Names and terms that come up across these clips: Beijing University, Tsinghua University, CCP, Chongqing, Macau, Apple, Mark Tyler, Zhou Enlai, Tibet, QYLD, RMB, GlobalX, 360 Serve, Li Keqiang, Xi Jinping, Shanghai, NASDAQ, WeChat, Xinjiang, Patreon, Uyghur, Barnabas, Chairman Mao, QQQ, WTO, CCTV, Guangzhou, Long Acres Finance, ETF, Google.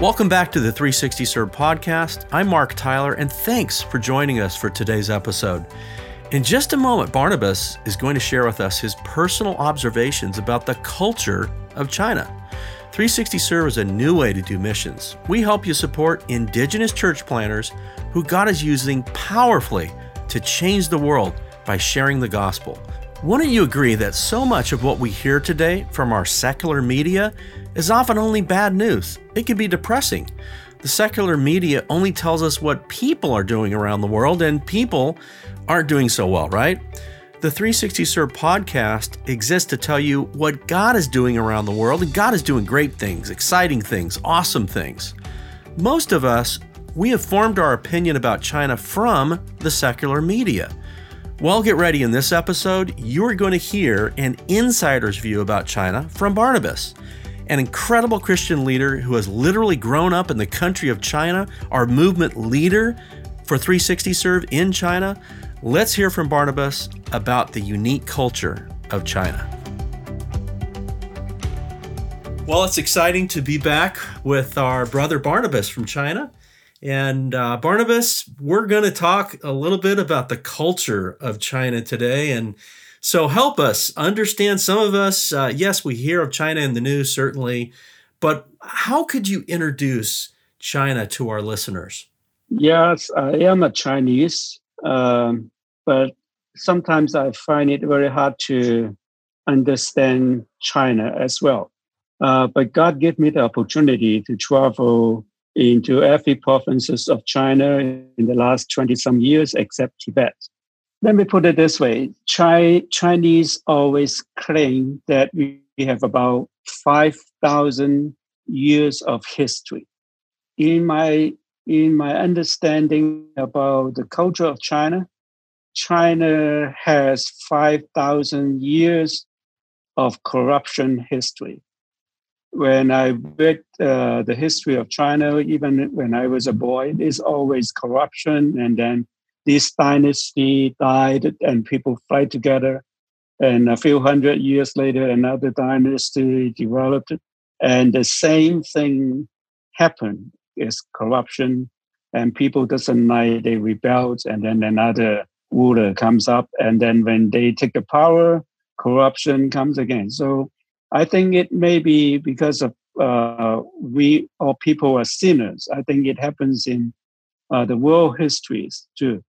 Welcome back to the 360 Serve podcast. I'm Mark Tyler, and thanks for joining us for today's episode. In just a moment, Barnabas is going to share with us his personal observations about the culture of China. 360 Serve is a new way to do missions. We help you support indigenous church planters who God is using powerfully to change the world by sharing the gospel. Wouldn't you agree that so much of what we hear today from our secular media is often only bad news? It can be depressing. The secular media only tells us what people are doing around the world, and people aren't doing so well, right? The 360 Serve podcast exists to tell you what God is doing around the world, and God is doing great things, exciting things, awesome things. Most of us, we have formed our opinion about China from the secular media. Well, get ready. In this episode, you're going to hear an insider's view about China from Barnabas, an incredible Christian leader who has literally grown up in the country of China, our movement leader for 360 Serve in China. Let's hear from Barnabas about the unique culture of China. Well, it's exciting to be back with our brother Barnabas from China. And Barnabas, we're going to talk a little bit about the culture of China today. And so help us understand. Some of us, yes, we hear of China in the news, certainly, but how could you introduce China to our listeners? Yes, I am a Chinese, but sometimes I find it very hard to understand China as well. But God gave me the opportunity to travel into every provinces of China in the last 20-some years, except Tibet. Let me put it this way. Chinese always claim that we have about 5,000 years of history. In my understanding about the culture of China, China has 5,000 years of corruption history. When I read the history of China, even when I was a boy, there's always corruption. And then this dynasty died and people fight together. And a few hundred years later, another dynasty developed. And the same thing happened, is corruption. And people doesn't like, they rebel. And then another ruler comes up. And then when they take the power, corruption comes again. So I think it may be because of we all people are sinners. I think it happens in the world histories too.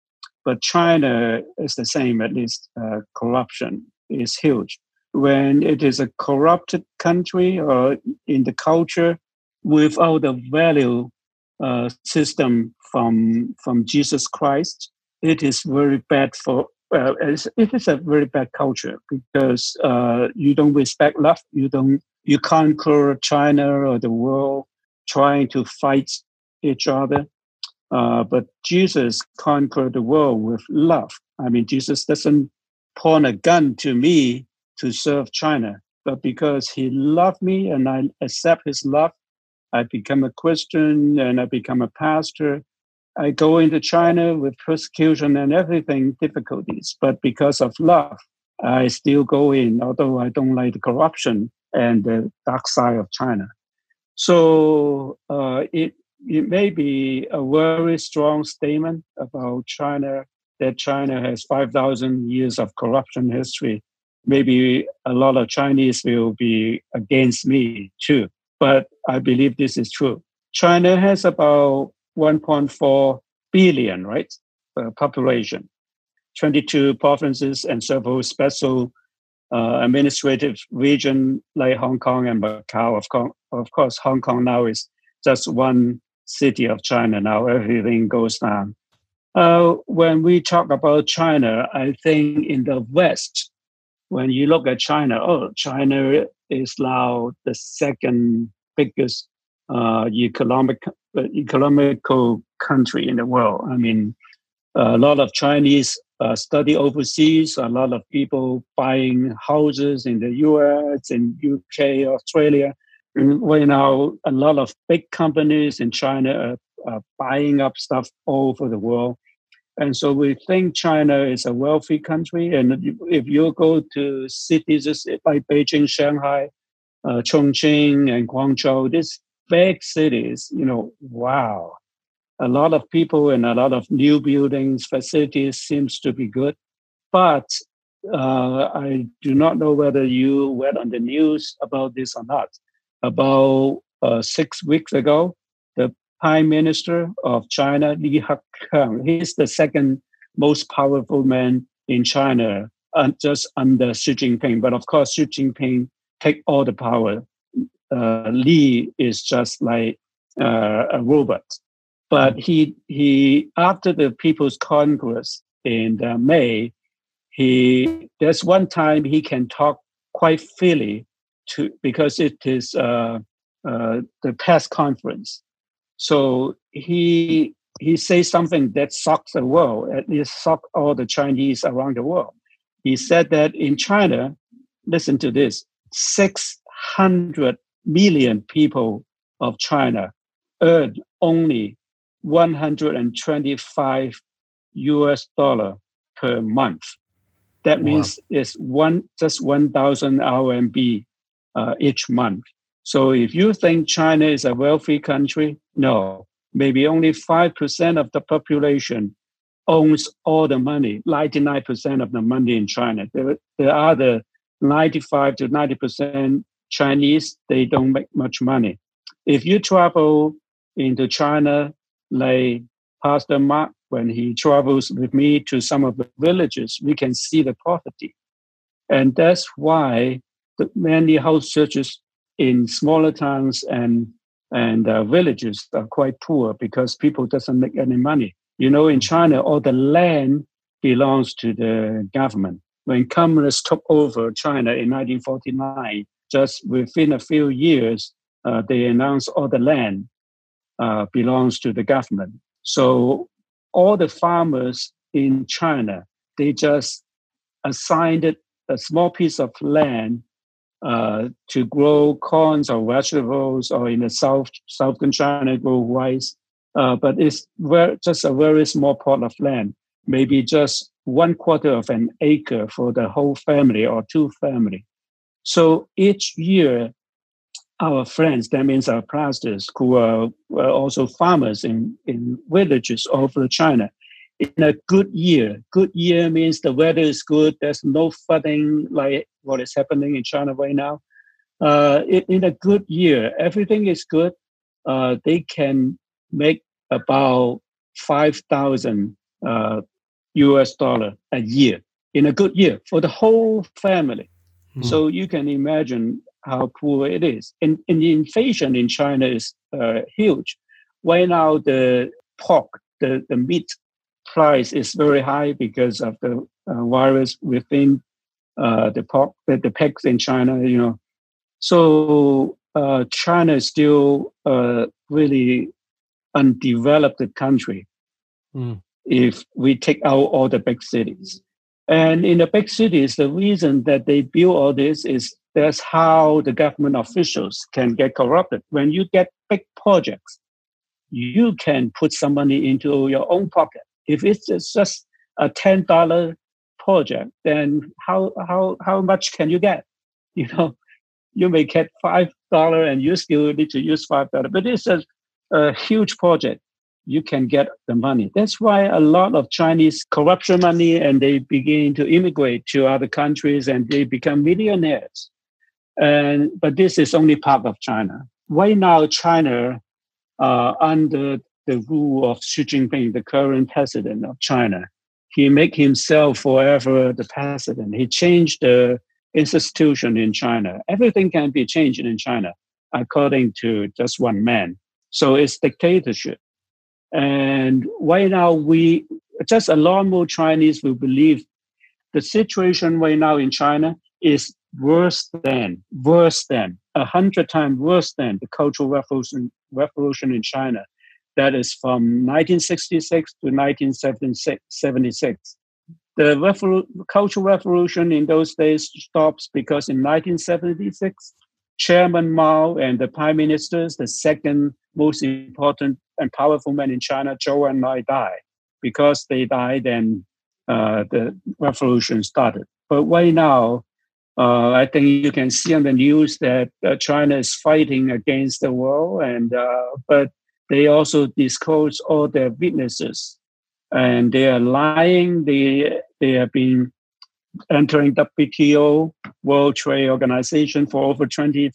But China is the same, at least corruption is huge. When it is a corrupted country or in the culture without the value system from Jesus Christ, it is very bad for it is a very bad culture because you don't respect love. You conquer China or the world trying to fight each other. But Jesus conquered the world with love. I mean, Jesus doesn't point a gun to me to serve China, but because he loved me and I accept his love, I become a Christian and I become a pastor. I go into China with persecution and everything, difficulties, but because of love, I still go in, although I don't like the corruption and the dark side of China. So it may be a very strong statement about China, that China has 5,000 years of corruption history. Maybe a lot of Chinese will be against me too, but I believe this is true. China has about 1.4 billion, right? Population, 22 provinces and several special administrative regions like Hong Kong and Macau. Of course, Hong Kong now is just one city of China. Now everything goes down. When we talk about China, I think in the West, when you look at China, China is now the second biggest economical country in the world. I mean, a lot of Chinese study overseas, a lot of people buying houses in the US, in UK, Australia. And right now, a lot of big companies in China are buying up stuff all over the world. And so we think China is a wealthy country. And if you go to cities like Beijing, Shanghai, Chongqing, and Guangzhou, this big cities, you know, wow, a lot of people and a lot of new buildings, facilities seems to be good. But I do not know whether you went on the news about this or not. About 6 weeks ago, the Prime Minister of China, Li Keqiang, he's the second most powerful man in China, just under Xi Jinping. But of course, Xi Jinping take all the power. Li is just like a robot. But he after the People's Congress in May, there's one time he can talk quite freely to, because it is the press conference. So he says something that shocks the world, at least shocked all the Chinese around the world. He said that in China, listen to this, 600 million people of China earn only $125 per month. That means it's just 1,000 RMB each month. So if you think China is a wealthy country, no. Maybe only 5% of the population owns all the money, 99% of the money in China. There are the 95 to 90% Chinese, they don't make much money. If you travel into China, like Pastor Mark, when he travels with me to some of the villages, we can see the poverty. And that's why the many house churches in smaller towns and villages are quite poor, because people doesn't make any money. You know, in China, all the land belongs to the government. When communists took over China in 1949, just within a few years, they announced all the land belongs to the government. So all the farmers in China, they just assigned a small piece of land to grow corns or vegetables, or in the southern China, grow rice. But it's just a very small plot of land, maybe just 1/4 of an acre for the whole family or two family. So each year, our friends, that means our pastors, who are also farmers in villages all over China, in a good year means the weather is good, there's no flooding like what is happening in China right now. In a good year, everything is good. They can make about $5,000 US dollar a year, in a good year, for the whole family. Mm. So you can imagine how poor it is. And the inflation in China is huge. Right now, the pork, the meat price is very high because of the virus within the pork, the pigs in China, you know. So China is still really undeveloped country if we take out all the big cities. And in the big cities, the reason that they build all this is that's how the government officials can get corrupted. When you get big projects, you can put some money into your own pocket. If it's just a $10 project, then how much can you get? You know, you may get $5 and you still need to use $5. But it's a huge project. You can get the money. That's why a lot of Chinese corruption money, and they begin to immigrate to other countries and they become millionaires. But this is only part of China. Right now, China, under the rule of Xi Jinping, the current president of China, he make himself forever the president. He changed the institution in China. Everything can be changed in China according to just one man. So it's dictatorship. And right now, we just a lot more Chinese will believe the situation right now in China is worse than 100 times worse than the Cultural Revolution in China, that is from 1966 to 1976. The Cultural Revolution in those days stops because in 1976, Chairman Mao and the prime ministers, the second most important and powerful men in China, Zhou Enlai, died. Because they died, then the revolution started. But right now, I think you can see on the news that China is fighting against the world, and but they also disclose all their weaknesses, and they are lying. They have been entering WTO, World Trade Organization, for over 20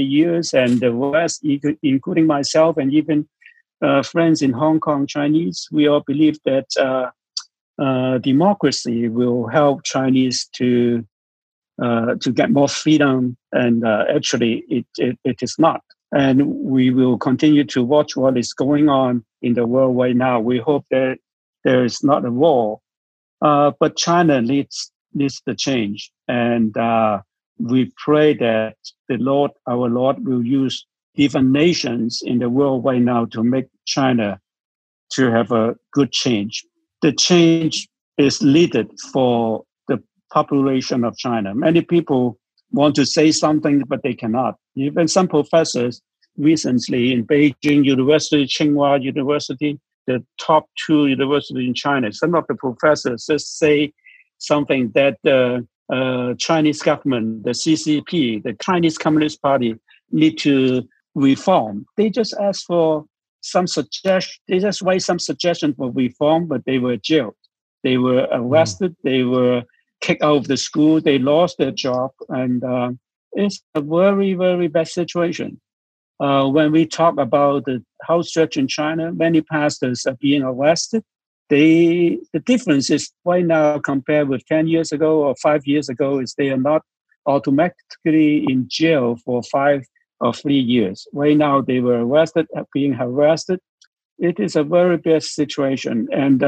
years, and the West, including myself and even friends in Hong Kong, Chinese, we all believe that democracy will help Chinese to get more freedom, and actually it is not. And we will continue to watch what is going on in the world right now. We hope that there is not a war, but China needs the change. And we pray that the Lord, our Lord, will use different nations in the world right now to make China to have a good change. The change is needed for the population of China. Many people want to say something, but they cannot. Even some professors recently in Beijing University, Tsinghua University, the top two universities in China, some of the professors just say something that the Chinese government, the CCP, the Chinese Communist Party, need to reform. They just ask for some suggestion. They just write some suggestion for reform, but they were jailed. They were arrested. They were kicked out of the school. They lost their job. And it's a very, very bad situation. When we talk about the house church in China, many pastors are being arrested. The difference is right now compared with 10 years ago or 5 years ago is they are not automatically in jail for 5 or 3 years. Right now, they were arrested, being harassed. It is a very bad situation. And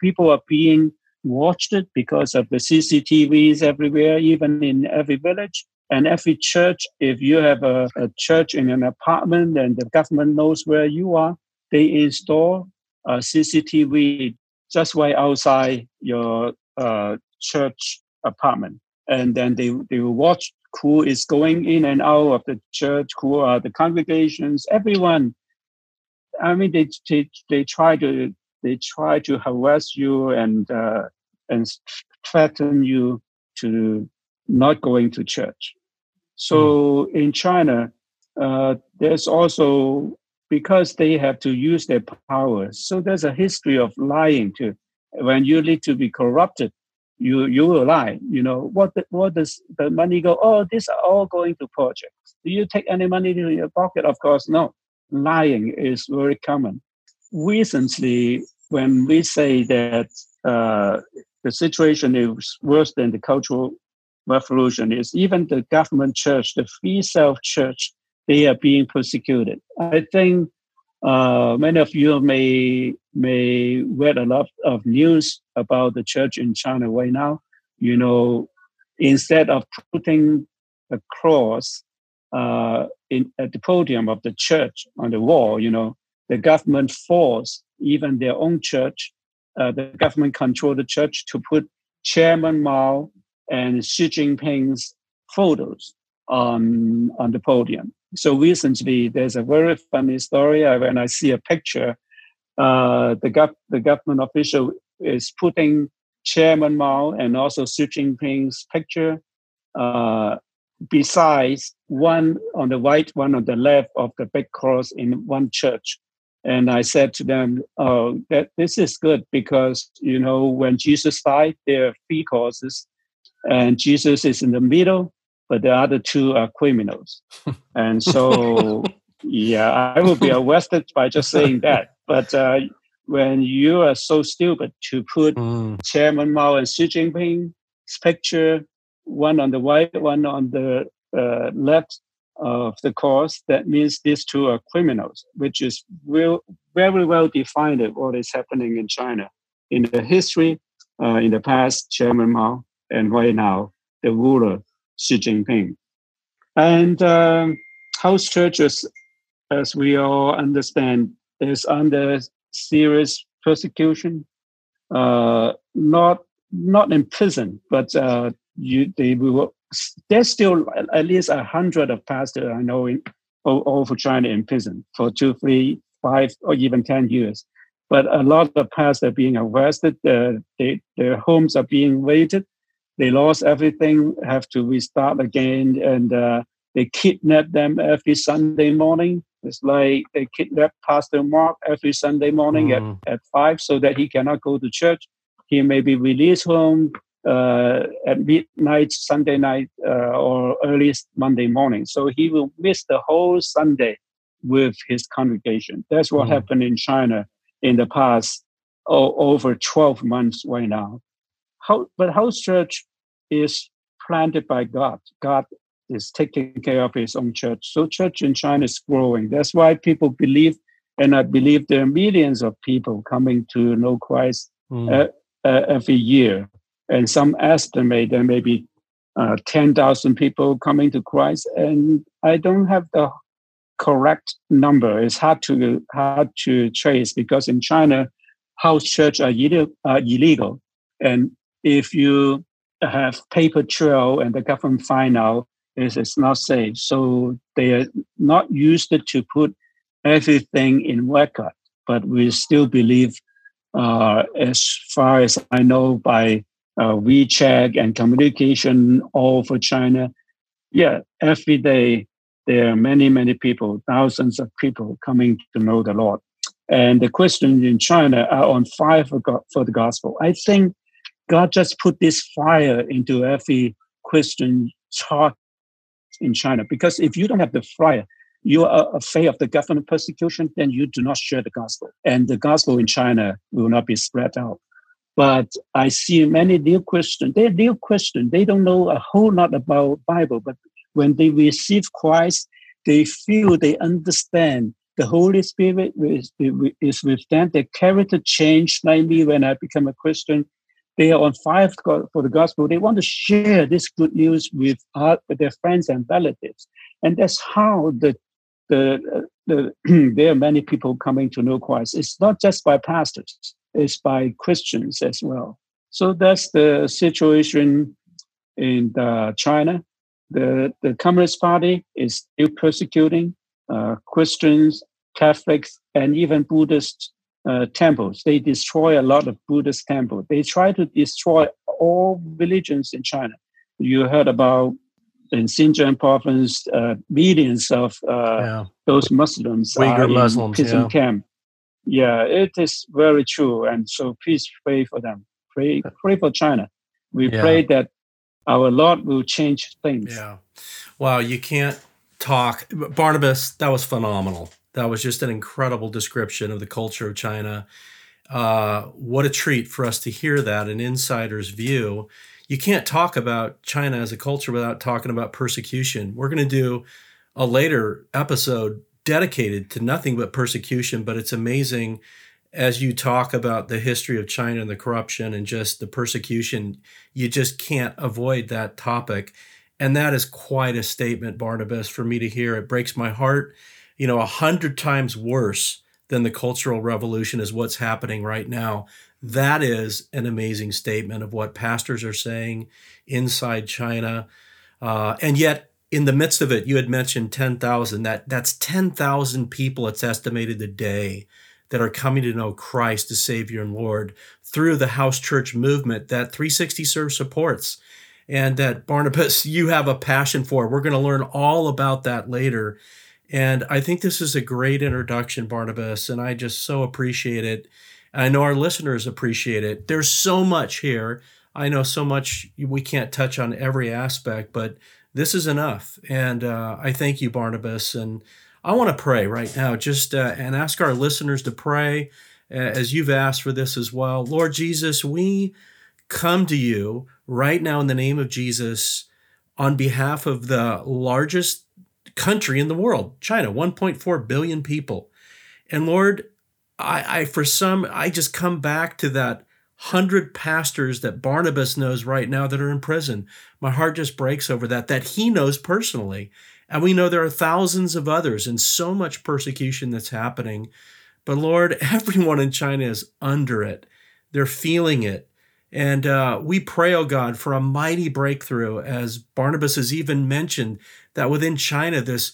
people are being watched because of the CCTVs everywhere, even in every village and every church. If you have a church in an apartment and the government knows where you are, they install a CCTV just right outside your church apartment. And then they will watch who is going in and out of the church, who are the congregations, everyone. I mean, they try to harass you and threaten you to not going to church. So in China, there's also, because they have to use their power, so there's a history of lying too. When you need to be corrupted, you will lie. You know, what does the money go? Oh, these are all going to projects. Do you take any money in your pocket? Of course, no. Lying is very common. Recently, when we say that the situation is worse than the Cultural Revolution, is even the government church, the Free Self Church, they are being persecuted. I think many of you may read a lot of news about the church in China right now. You know, instead of putting a cross at the podium of the church on the wall, you know, the government forced even their own church, the government controlled the church, to put Chairman Mao and Xi Jinping's photos on the podium. So recently, there's a very funny story. When I see a picture, the government official is putting Chairman Mao and also Xi Jinping's picture besides one on the right, one on the left of the big cross in one church. And I said to them, "Oh, this is good because, you know, when Jesus died, there are three crosses, and Jesus is in the middle, but the other two are criminals." And so, yeah, I will be arrested by just saying that. But when you are so stupid to put Chairman Mao and Xi Jinping's picture, one on the right, one on the left of the cross, that means these two are criminals, which is very well defined what is happening in China. In the history, in the past, Chairman Mao, and right now, the ruler, Xi Jinping. And house churches, as we all understand, is under serious persecution, not in prison, but there's still at least 100 of pastors I know in over China in prison for 2, 3, 5, or even 10 years. But a lot of pastors are being arrested. Their homes are being raided. They lost everything, have to restart again, and they kidnap them every Sunday morning. It's like they kidnap Pastor Mark every Sunday morning at 5 so that he cannot go to church. He may be released home at midnight, Sunday night, or earliest Monday morning. So he will miss the whole Sunday with his congregation. That's what happened in China in the past over 12 months right now. But house church is planted by God. God is taking care of his own church. So church in China is growing. That's why people believe, and I believe there are millions of people coming to know Christ every year. And some estimate there may be 10,000 people coming to Christ. And I don't have the correct number. It's hard to trace because in China, house church are illegal. And if you have paper trail and the government find out, it's not safe. So they are not used to put everything in record. But we still believe, as far as I know, by WeChat and communication all for China, every day there are many, many people, thousands of people coming to know the Lord. And the Christians in China are on fire for the gospel. I think God just put this fire into every Christian heart in China, because if you don't have the fire, you are afraid of the government persecution, then you do not share the gospel. And the gospel in China will not be spread out. But I see many new Christians, they're new Christians, they don't know a whole lot about Bible, but when they receive Christ, they feel they understand. The Holy Spirit is with them. Their character changed like me when I became a Christian. They are on fire for the gospel. They want to share this good news with their friends and relatives. And that's how there are many people coming to know Christ. It's not just by pastors. It's by Christians as well. So that's the situation in China. The Communist Party is still persecuting Christians, Catholics, and even Buddhist temples. They destroy a lot of Buddhist temples. They try to destroy all religions in China. You heard about in Xinjiang province, millions of those Muslims Uyghur Muslims, in prison camp. Yeah, it is very true. And so please pray for them. Pray for China. We pray that our Lord will change things. Yeah. Wow, you can't talk. Barnabas, that was phenomenal. That was just an incredible description of the culture of China. What a treat for us to hear that, an insider's view. You can't talk about China as a culture without talking about persecution. We're going to do a later episode dedicated to nothing but persecution, but it's amazing as you talk about the history of China and the corruption and just the persecution, you just can't avoid that topic. And that is quite a statement, Barnabas, for me to hear. It breaks my heart. 100 times worse than the Cultural Revolution is what's happening right now. That is an amazing statement of what pastors are saying inside China. And yet, in the midst of it, you had mentioned 10,000. That's 10,000 people, it's estimated today, that are coming to know Christ as Savior and Lord through the house church movement that 360 Serve supports and that, Barnabas, you have a passion for. We're going to learn all about that later. And I think this is a great introduction, Barnabas, and I just so appreciate it. I know our listeners appreciate it. There's so much here. I know so much we can't touch on every aspect, but this is enough. And I thank you, Barnabas. And I want to pray right now, just and ask our listeners to pray as you've asked for this as well. Lord Jesus, we come to you right now in the name of Jesus on behalf of the largest country in the world, China, 1.4 billion people. And Lord, I just come back to that 100 pastors that Barnabas knows right now that are in prison. My heart just breaks over that he knows personally. And we know there are thousands of others and so much persecution that's happening. But Lord, everyone in China is under it. They're feeling it. And we pray, oh God, for a mighty breakthrough, as Barnabas has even mentioned, that within China, this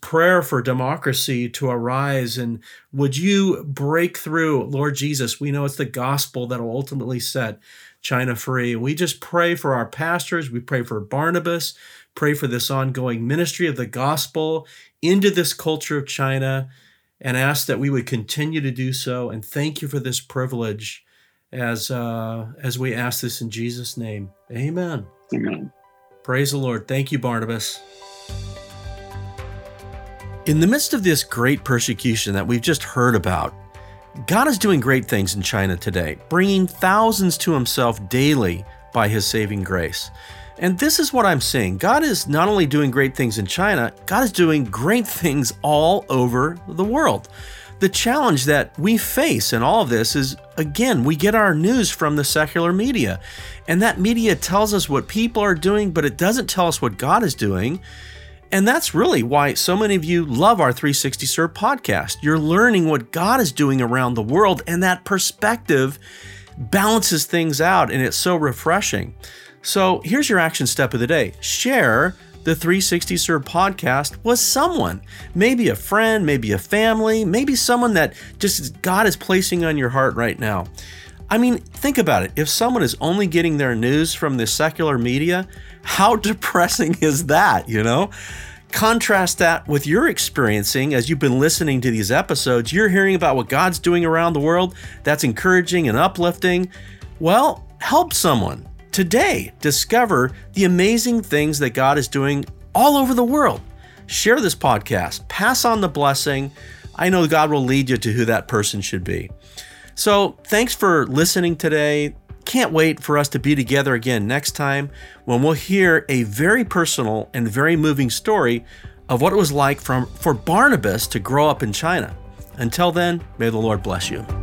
prayer for democracy to arise. And would you break through, Lord Jesus? We know it's the gospel that will ultimately set China free. We just pray for our pastors. We pray for Barnabas, pray for this ongoing ministry of the gospel into this culture of China, and ask that we would continue to do so. And thank you for this privilege as we ask this in Jesus' name. Amen. Amen. Praise the Lord. Thank you, Barnabas. In the midst of this great persecution that we've just heard about, God is doing great things in China today, bringing thousands to himself daily by his saving grace. And this is what I'm seeing. God is not only doing great things in China, God is doing great things all over the world. The challenge that we face in all of this is, again, we get our news from the secular media. And that media tells us what people are doing, but it doesn't tell us what God is doing. And that's really why so many of you love our 360 Serve podcast. You're learning what God is doing around the world, and that perspective balances things out, and it's so refreshing. So here's your action step of the day. Share the 360 Serve podcast with someone, maybe a friend, maybe a family, maybe someone that just God is placing on your heart right now. I mean, think about it. If someone is only getting their news from the secular media, how depressing is that, you know? Contrast that with your experiencing as you've been listening to these episodes. You're hearing about what God's doing around the world. That's encouraging and uplifting. Well, help someone today discover the amazing things that God is doing all over the world. Share this podcast. Pass on the blessing. I know God will lead you to who that person should be. So thanks for listening today. Can't wait for us to be together again next time when we'll hear a very personal and very moving story of what it was like for Barnabas to grow up in China. Until then, may the Lord bless you.